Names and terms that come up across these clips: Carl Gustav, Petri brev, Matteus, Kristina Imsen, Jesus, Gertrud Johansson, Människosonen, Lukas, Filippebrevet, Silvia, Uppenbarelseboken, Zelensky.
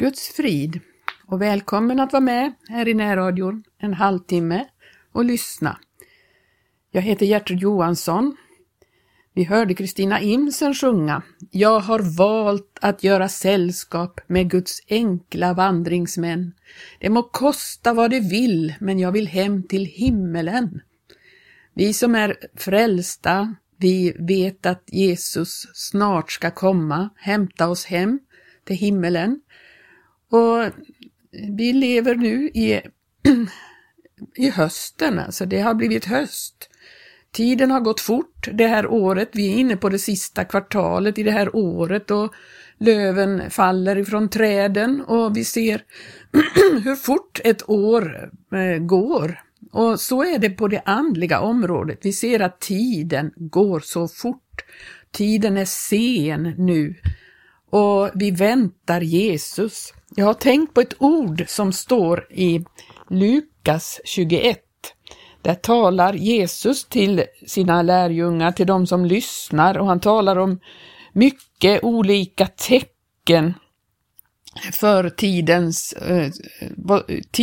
Guds frid och välkommen att vara med här i närradion en halvtimme och lyssna. Jag heter Gertrud Johansson. Vi hörde Kristina Imsen sjunga. Jag har valt att göra sällskap med Guds enkla vandringsmän. Det må kosta vad det vill, men jag vill hem till himmelen. Vi som är frälsta, vi vet att Jesus snart ska komma, hämta oss hem till himmelen. Och vi lever nu i hösten, alltså det har blivit höst. Tiden har gått fort det här året, vi är inne på det sista kvartalet i det här året och löven faller ifrån träden och vi ser hur fort ett år går. Och så är det på det andliga området, vi ser att tiden går så fort, tiden är sen nu och vi väntar Jesus. Jag har tänkt på ett ord som står i Lukas 21. Där talar Jesus till sina lärjungar, till de som lyssnar, och han talar om mycket olika tecken för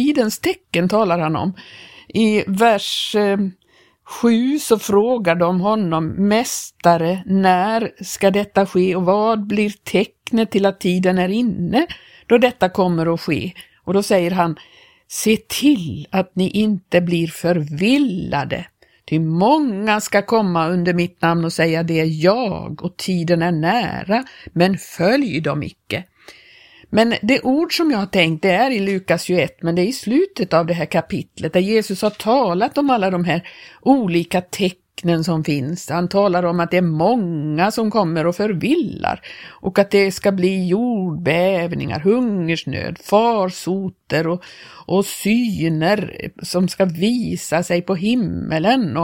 tidens tecken talar han om. I vers 7 så frågar de honom: Mästare, när ska detta ske och vad blir tecknet till att tiden är inne då detta kommer att ske? Och då säger han: Se till att ni inte blir förvillade, ty många ska komma under mitt namn och säga det är jag och tiden är nära, men följ dem icke. Men det ord som jag har tänkt, det är i Lukas 21, men det är i slutet av det här kapitlet där Jesus har talat om alla de här olika tecknen som finns. Han talar om att det är många som kommer och förvillar och att det ska bli jordbävningar, hungersnöd, farsoter och syner som ska visa sig på himmelen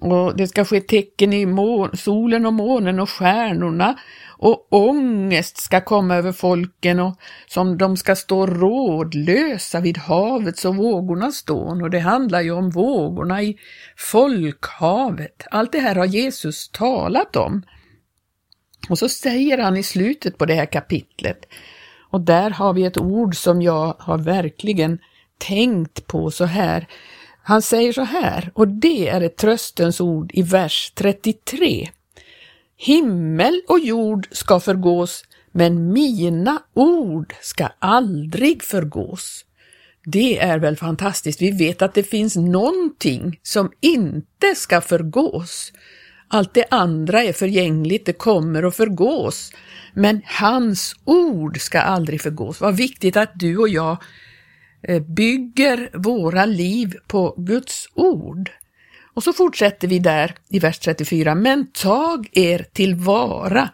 och det ska ske tecken i solen och månen och stjärnorna, och ångest ska komma över folken och som de ska stå rådlösa vid havets och vågornas stån. Och det handlar ju om vågorna i folkhavet. Allt det här har Jesus talat om. Och så säger han i slutet på det här kapitlet, och där har vi ett ord som jag har verkligen tänkt på så här. Han säger så här, och det är ett tröstens ord i vers 33. Himmel och jord ska förgås, men mina ord ska aldrig förgås. Det är väl fantastiskt. Vi vet att det finns någonting som inte ska förgås. Allt det andra är förgängligt, det kommer att förgås. Men hans ord ska aldrig förgås. Vad viktigt att du och jag bygger våra liv på Guds ord. Och så fortsätter vi där i vers 34. Men tag er tillvara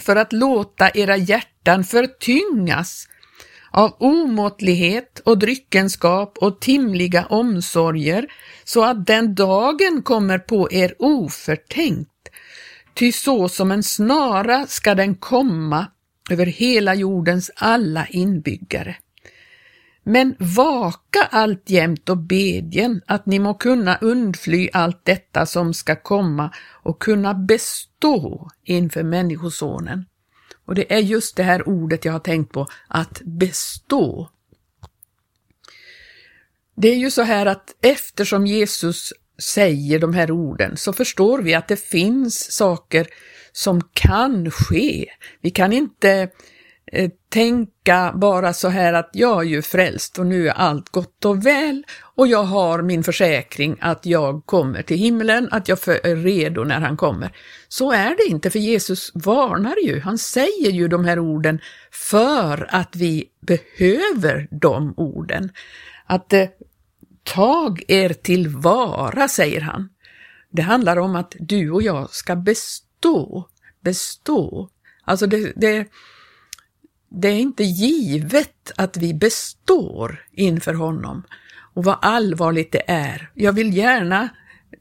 för att låta era hjärtan förtyngas av omåttlighet och dryckenskap och timliga omsorger, så att den dagen kommer på er oförtänkt. Ty så som en snara ska den komma över hela jordens alla inbyggare. Men vaka allt jämt och bedjen att ni må kunna undfly allt detta som ska komma och kunna bestå inför människosonen. Och det är just det här ordet jag har tänkt på, att bestå. Det är ju så här att eftersom Jesus säger de här orden så förstår vi att det finns saker som kan ske. Vi kan inte tänka bara så här att jag är ju frälst och nu är allt gott och väl och jag har min försäkring att jag kommer till himlen, att jag är redo när han kommer. Så är det inte, för Jesus varnar ju, han säger ju de här orden för att vi behöver de orden. Att tag er tillvara, säger han. Det handlar om att du och jag ska bestå. Alltså det är inte givet att vi består inför honom, och vad allvarligt det är. Jag vill gärna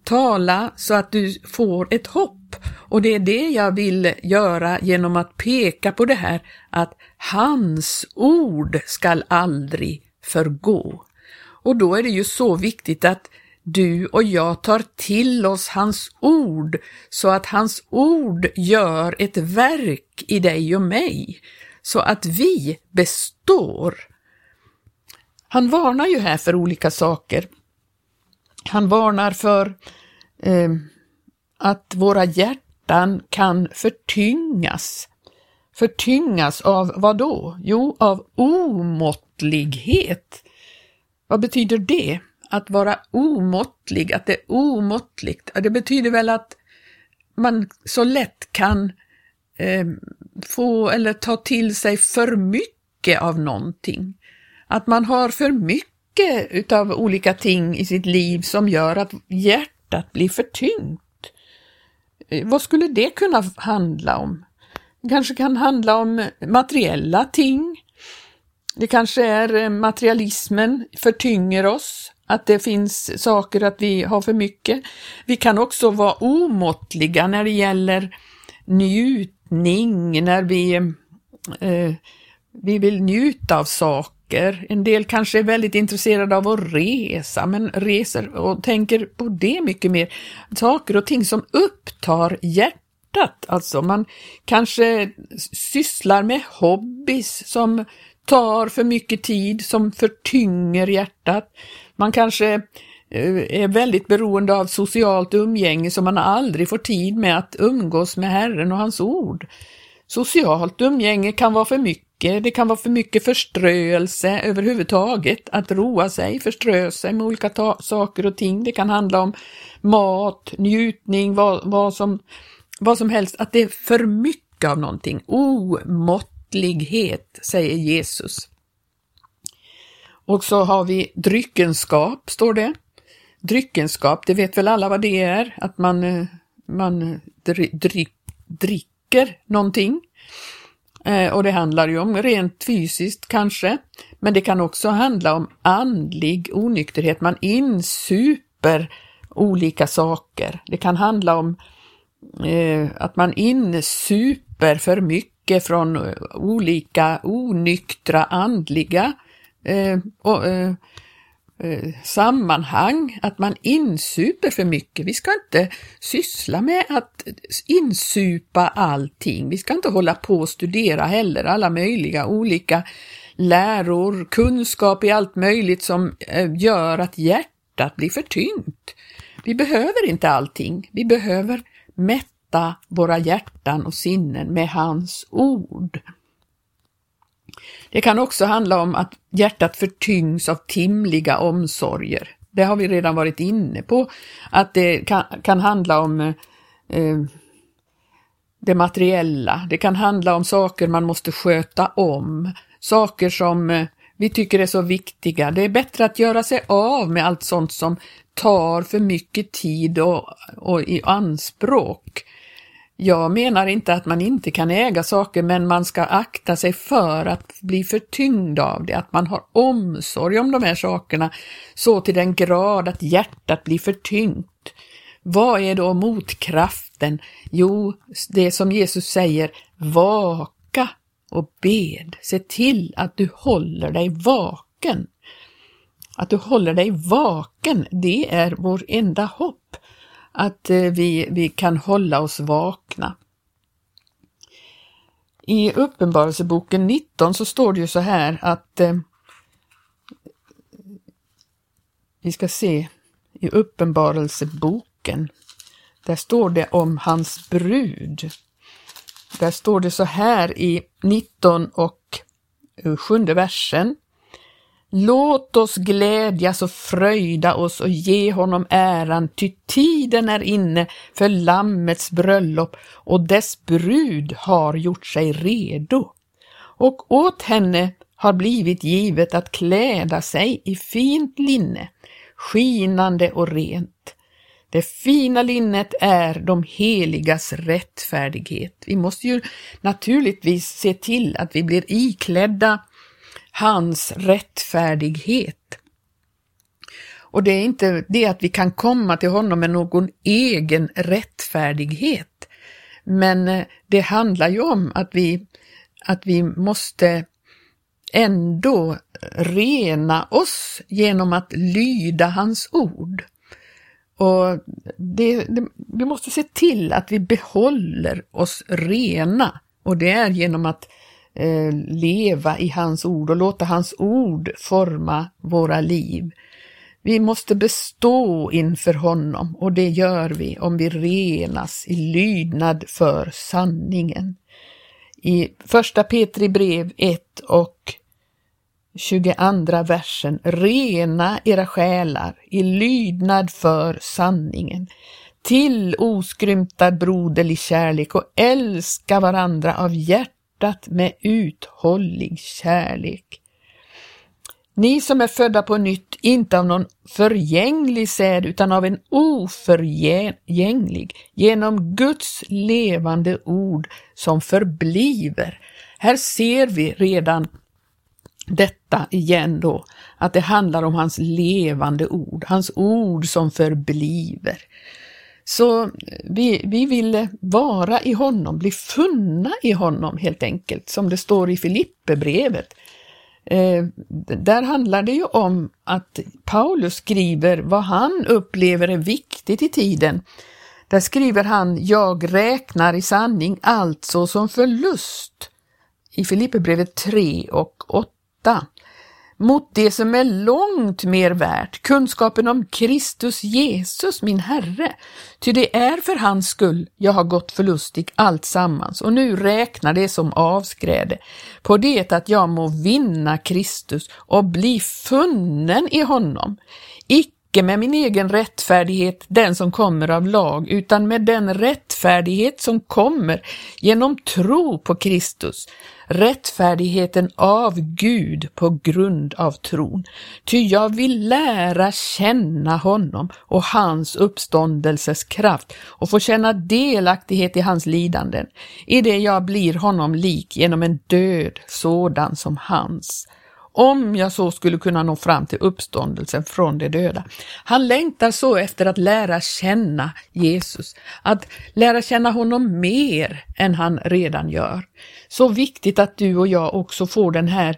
tala så att du får ett hopp, och det är det jag vill göra genom att peka på det här, att hans ord ska aldrig förgå. Och då är det ju så viktigt att du och jag tar till oss hans ord, så att hans ord gör ett verk i dig och mig. så att vi består. Han varnar ju här för olika saker. Han varnar för att våra hjärtan kan förtyngas. Förtyngas av vad då? Jo, av omåttlighet. Vad betyder det? Att vara omåttlig, att det är omåttligt. Det betyder väl att man så lätt kan få eller ta till sig för mycket av någonting. Att man har för mycket av olika ting i sitt liv som gör att hjärtat blir förtyngt. Vad skulle det kunna handla om? Det kanske kan handla om materiella ting. Det kanske är materialismen förtynger oss. Att det finns saker att vi har för mycket. Vi kan också vara omåttliga när det gäller njutning. När vi vill njuta av saker. En del kanske är väldigt intresserade av att resa. Men reser och tänker på det mycket mer. Saker och ting som upptar hjärtat. Alltså man kanske sysslar med hobbies som tar för mycket tid, som förtynger hjärtat. Man kanske är väldigt beroende av socialt umgänge som man aldrig får tid med att umgås med Herren och hans ord. Socialt umgänge kan vara för mycket. Det kan vara för mycket förströelse överhuvudtaget. Att roa sig, förströ sig med olika saker och ting. Det kan handla om mat, njutning, vad som helst. Att det är för mycket av någonting. Omåttlighet, säger Jesus. Och så har vi dryckenskap, står det. Dryckenskap, det vet väl alla vad det är. Att man dricker någonting. Och det handlar ju om rent fysiskt kanske. Men det kan också handla om andlig onykterhet. Man insuper olika saker. Det kan handla om att man insuper för mycket från olika onyktra andliga sammanhang, att man insuper för mycket. Vi ska inte syssla med att insupa allting. Vi ska inte hålla på och studera heller alla möjliga olika läror, kunskap i allt möjligt som gör att hjärtat blir förtyngt. Vi behöver inte allting. Vi behöver mätta våra hjärtan och sinnen med hans ord. Det kan också handla om att hjärtat förtyngs av timliga omsorger. Det har vi redan varit inne på. Att det kan handla om det materiella. Det kan handla om saker man måste sköta om. Saker som vi tycker är så viktiga. Det är bättre att göra sig av med allt sånt som tar för mycket tid och i anspråk. Jag menar inte att man inte kan äga saker, men man ska akta sig för att bli förtyngd av det. Att man har omsorg om de här sakerna så till den grad att hjärtat blir förtyngt. Vad är då motkraften? Jo, det som Jesus säger, vaka och bed. Se till att du håller dig vaken. Att du håller dig vaken, det är vår enda hopp. Att vi kan hålla oss vakna. I Uppenbarelseboken 19 så står det ju så här att vi ska se i Uppenbarelseboken. Där står det om hans brud. Där står det så här i 19 och 7:e versen. Låt oss glädjas och fröjda oss och ge honom äran, ty tiden är inne för lammets bröllop och dess brud har gjort sig redo. Och åt henne har blivit givet att kläda sig i fint linne, skinande och rent. Det fina linnet är de heligas rättfärdighet. Vi måste ju naturligtvis se till att vi blir iklädda hans rättfärdighet. Och det är inte det att vi kan komma till honom med någon egen rättfärdighet. Men det handlar ju om att vi måste ändå rena oss genom att lyda hans ord. Och vi måste se till att vi behåller oss rena. Och det är genom att leva i hans ord och låta hans ord forma våra liv. Vi måste bestå inför honom, och det gör vi om vi renas i lydnad för sanningen. I första Petri brev 1 och 22 versen: rena era själar i lydnad för sanningen, till oskrymtad broderlig kärlek, och älska varandra av hjärtat med uthållig kärlek. Ni som är födda på nytt, inte av någon förgänglig säd utan av en oförgänglig, genom Guds levande ord som förbliver. Här ser vi redan detta igen då, att det handlar om hans levande ord, hans ord som förbliver. Så vi vill vara i honom, bli funna i honom helt enkelt, som det står i Filippebrevet. Där handlar det ju om att Paulus skriver vad han upplever är viktigt i tiden. Där skriver han: jag räknar i sanning alltså som förlust, i Filippebrevet 3 och 8. Mot det som är långt mer värt, kunskapen om Kristus Jesus min Herre, ty det är för hans skull jag har gått förlustig allt sammans, och nu räknar det som avskräde, på det att jag må vinna Kristus och bli funnen i honom, icke med min egen rättfärdighet, den som kommer av lag, utan med den rättfärdighet som kommer genom tro på Kristus, rättfärdigheten av Gud på grund av tron. Ty jag vill lära känna honom och hans uppståndelses kraft, och få känna delaktighet i hans lidanden, i det jag blir honom lik genom en död sådan som hans, om jag så skulle kunna nå fram till uppståndelsen från de döda. Han längtar så efter att lära känna Jesus, att lära känna honom mer än han redan gör. Så viktigt att du och jag också får den här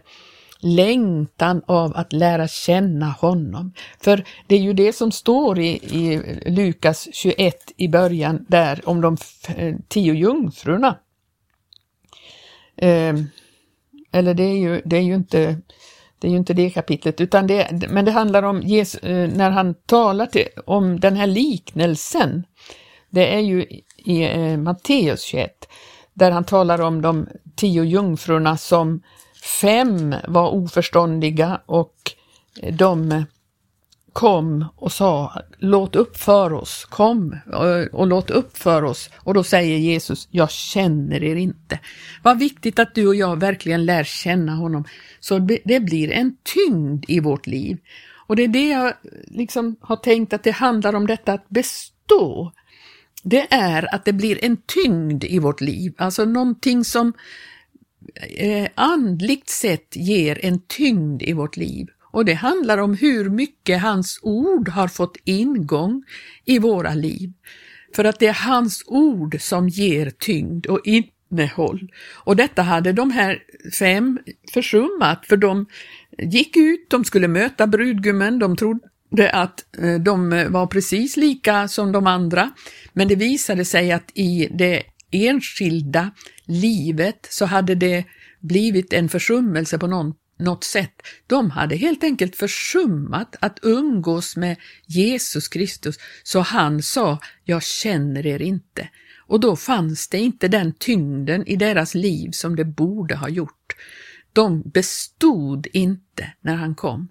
längtan av att lära känna honom. För det är ju det som står i Lukas 21 i början där, om de 10 jungfrurna. Eller det är ju inte det kapitlet, utan men det handlar om Jesus, när han talar om den här liknelsen. Det är ju i Matteus 21 där han talar om de 10 jungfrurna, som 5 var oförståndiga och de kom och sa: låt upp för oss, kom och låt upp för oss. Och då säger Jesus: jag känner er inte. Vad viktigt att du och jag verkligen lär känna honom, så det blir en tyngd i vårt liv. Och det är det jag liksom har tänkt, att det handlar om detta att bestå. Det är att det blir en tyngd i vårt liv, alltså någonting som andligt sett ger en tyngd i vårt liv. Och det handlar om hur mycket hans ord har fått ingång i våra liv. För att det är hans ord som ger tyngd och innehåll. Och detta hade de här 5 försummat, för de gick ut, de skulle möta brudgummen, de trodde att de var precis lika som de andra. Men det visade sig att i det enskilda livet så hade det blivit en försummelse på något sätt. De hade helt enkelt försummat att umgås med Jesus Kristus, så han sa: jag känner er inte. Och då fanns det inte den tyngden i deras liv som det borde ha gjort. De bestod inte när han kom.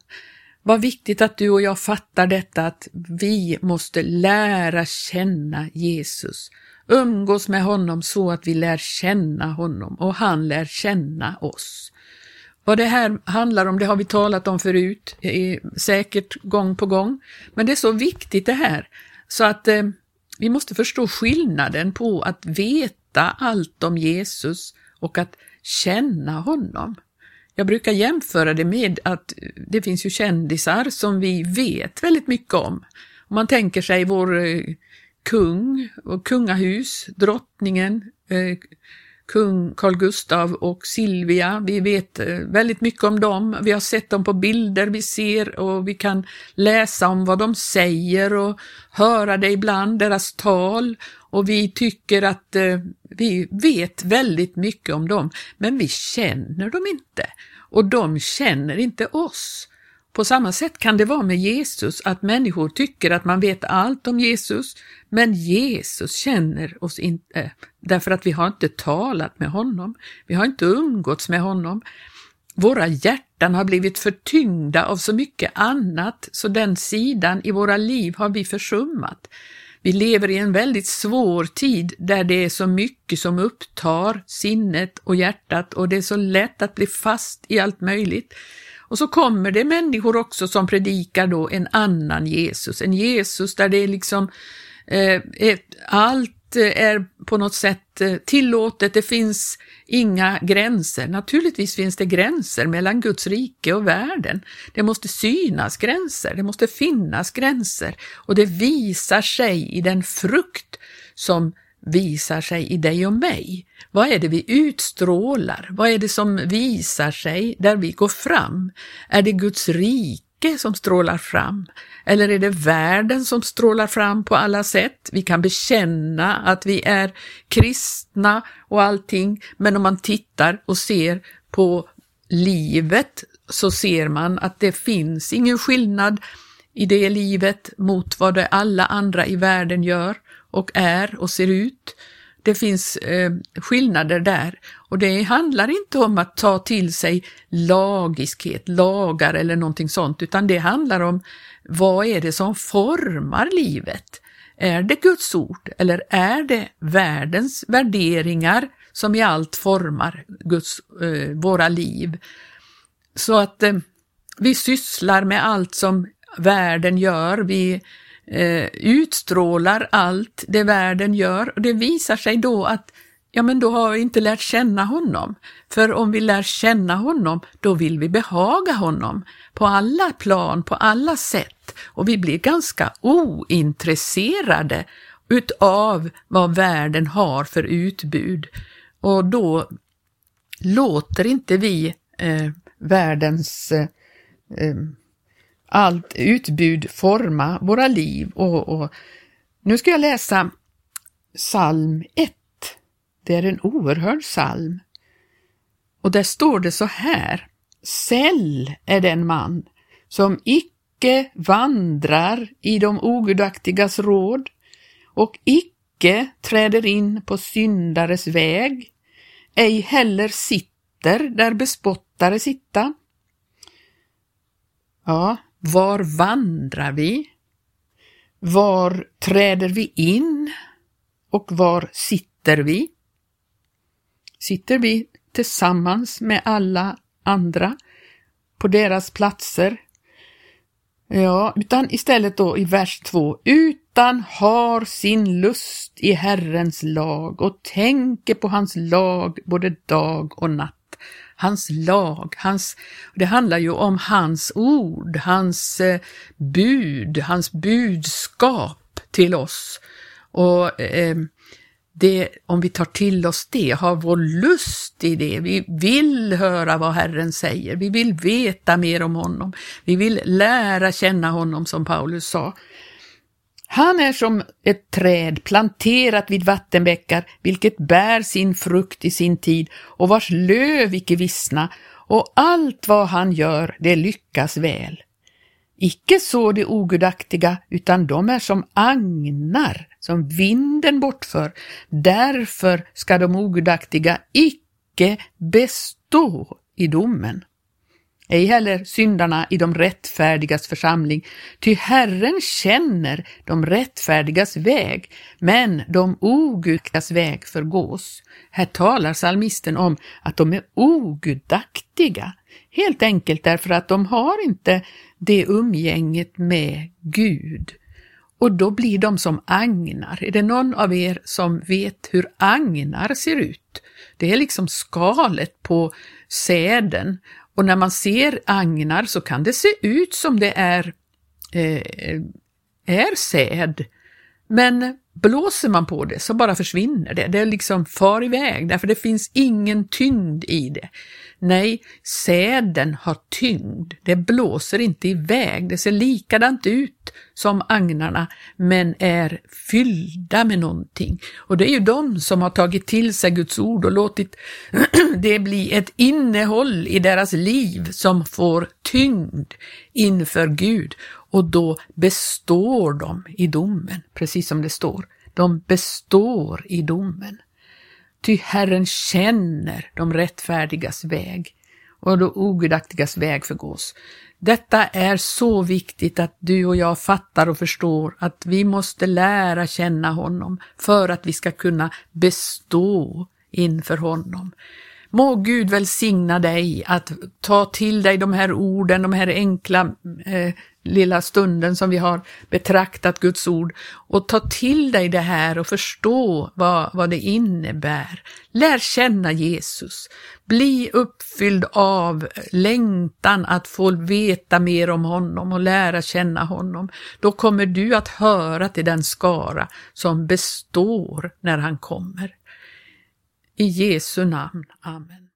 Vad viktigt att du och jag fattar detta, att vi måste lära känna Jesus. Umgås med honom så att vi lär känna honom och han lär känna oss. Vad det här handlar om, det har vi talat om förut, säkert gång på gång. Men det är så viktigt det här, så att vi måste förstå skillnaden på att veta allt om Jesus och att känna honom. Jag brukar jämföra det med att det finns ju kändisar som vi vet väldigt mycket om. Om man tänker sig vår kung och kungahus, drottningen, kung Carl Gustav och Silvia. Vi vet väldigt mycket om dem. Vi har sett dem på bilder, vi ser och vi kan läsa om vad de säger och höra det ibland, deras tal. Och vi tycker att vi vet väldigt mycket om dem, men vi känner dem inte. Och de känner inte oss. På samma sätt kan det vara med Jesus, att människor tycker att man vet allt om Jesus, men Jesus känner oss inte, därför att vi har inte talat med honom, vi har inte umgåtts med honom. Våra hjärtan har blivit förtyngda av så mycket annat, så den sidan i våra liv har vi försummat. Vi lever i en väldigt svår tid där det är så mycket som upptar sinnet och hjärtat, och det är så lätt att bli fast i allt möjligt. Och så kommer det människor också som predikar då en annan Jesus. En Jesus där det är liksom allt är på något sätt tillåtet. Det finns inga gränser. Naturligtvis finns det gränser mellan Guds rike och världen. Det måste synas gränser. Det måste finnas gränser. Och det visar sig i den frukt som visar sig i dig och mig. Vad är det vi utstrålar? Vad är det som visar sig där vi går fram? Är det Guds rike som strålar fram? Eller är det världen som strålar fram på alla sätt? Vi kan bekänna att vi är kristna och allting, men om man tittar och ser på livet så ser man att det finns ingen skillnad i det livet mot vad det alla andra i världen gör och är och ser ut. Det finns skillnader där, och det handlar inte om att ta till sig lagiskhet, lagar eller någonting sånt, utan det handlar om vad är det som formar livet. Är det Guds ord eller är det världens värderingar som i allt formar våra liv? Så att vi sysslar med allt som världen gör, vi utstrålar allt det världen gör, och det visar sig då att ja, men då har vi inte lärt känna honom. För om vi lär känna honom, då vill vi behaga honom på alla plan, på alla sätt, och vi blir ganska ointresserade utav vad världen har för utbud, och då låter inte vi världens allt utbud forma våra liv. Och nu ska jag läsa psalm 1. Det är en oerhörd psalm. Och där står det så här. Säll är den man som icke vandrar i de ogudaktigas råd och icke träder in på syndares väg, ej heller sitter där bespottare sitta. Ja, var vandrar vi? Var träder vi in? Och var sitter vi? Sitter vi tillsammans med alla andra på deras platser? Ja, utan istället då i vers 2. Utan har sin lust i Herrens lag och tänker på hans lag både dag och natt. Hans lag, det handlar ju om hans ord, hans bud, hans budskap till oss. Och om vi tar till oss det, har vår lust i det, vi vill höra vad Herren säger, vi vill veta mer om honom, vi vill lära känna honom, som Paulus sa. Han är som ett träd planterat vid vattenbäckar, vilket bär sin frukt i sin tid och vars löv icke vissna, och allt vad han gör det lyckas väl. Icke så de ogudaktiga, utan de är som agnar som vinden bortför. Därför ska de ogudaktiga icke bestå i domen. Ej heller syndarna i de rättfärdigas församling, ty Herren känner de rättfärdigas väg, men de ogudaktigas väg förgås. Här talar psalmisten om att de är ogudaktiga, helt enkelt därför att de har inte det umgänget med Gud. Och då blir de som agnar. Är det någon av er som vet hur agnar ser ut? Det är liksom skalet på säden. Och när man ser agnar så kan det se ut som det är säd. Men blåser man på det så bara försvinner det. Det liksom far iväg, därför det finns ingen tyngd i det. Nej, säden har tyngd. Det blåser inte iväg. Det ser likadant ut som agnarna, men är fyllda med någonting. Och det är ju de som har tagit till sig Guds ord och låtit det bli ett innehåll i deras liv som får tyngd inför Gud. Och då består de i domen, precis som det står. De består i domen. Ty Herren känner de rättfärdigas väg och de ogudaktigas väg förgås. Detta är så viktigt att du och jag fattar och förstår att vi måste lära känna honom för att vi ska kunna bestå inför honom. Må Gud välsigna dig att ta till dig de här orden, de här enkla lilla stunden som vi har betraktat Guds ord, och ta till dig det här och förstå vad det innebär. Lär känna Jesus. Bli uppfylld av längtan att få veta mer om honom och lära känna honom. Då kommer du att höra till den skara som består när han kommer. I Jesu namn. Amen.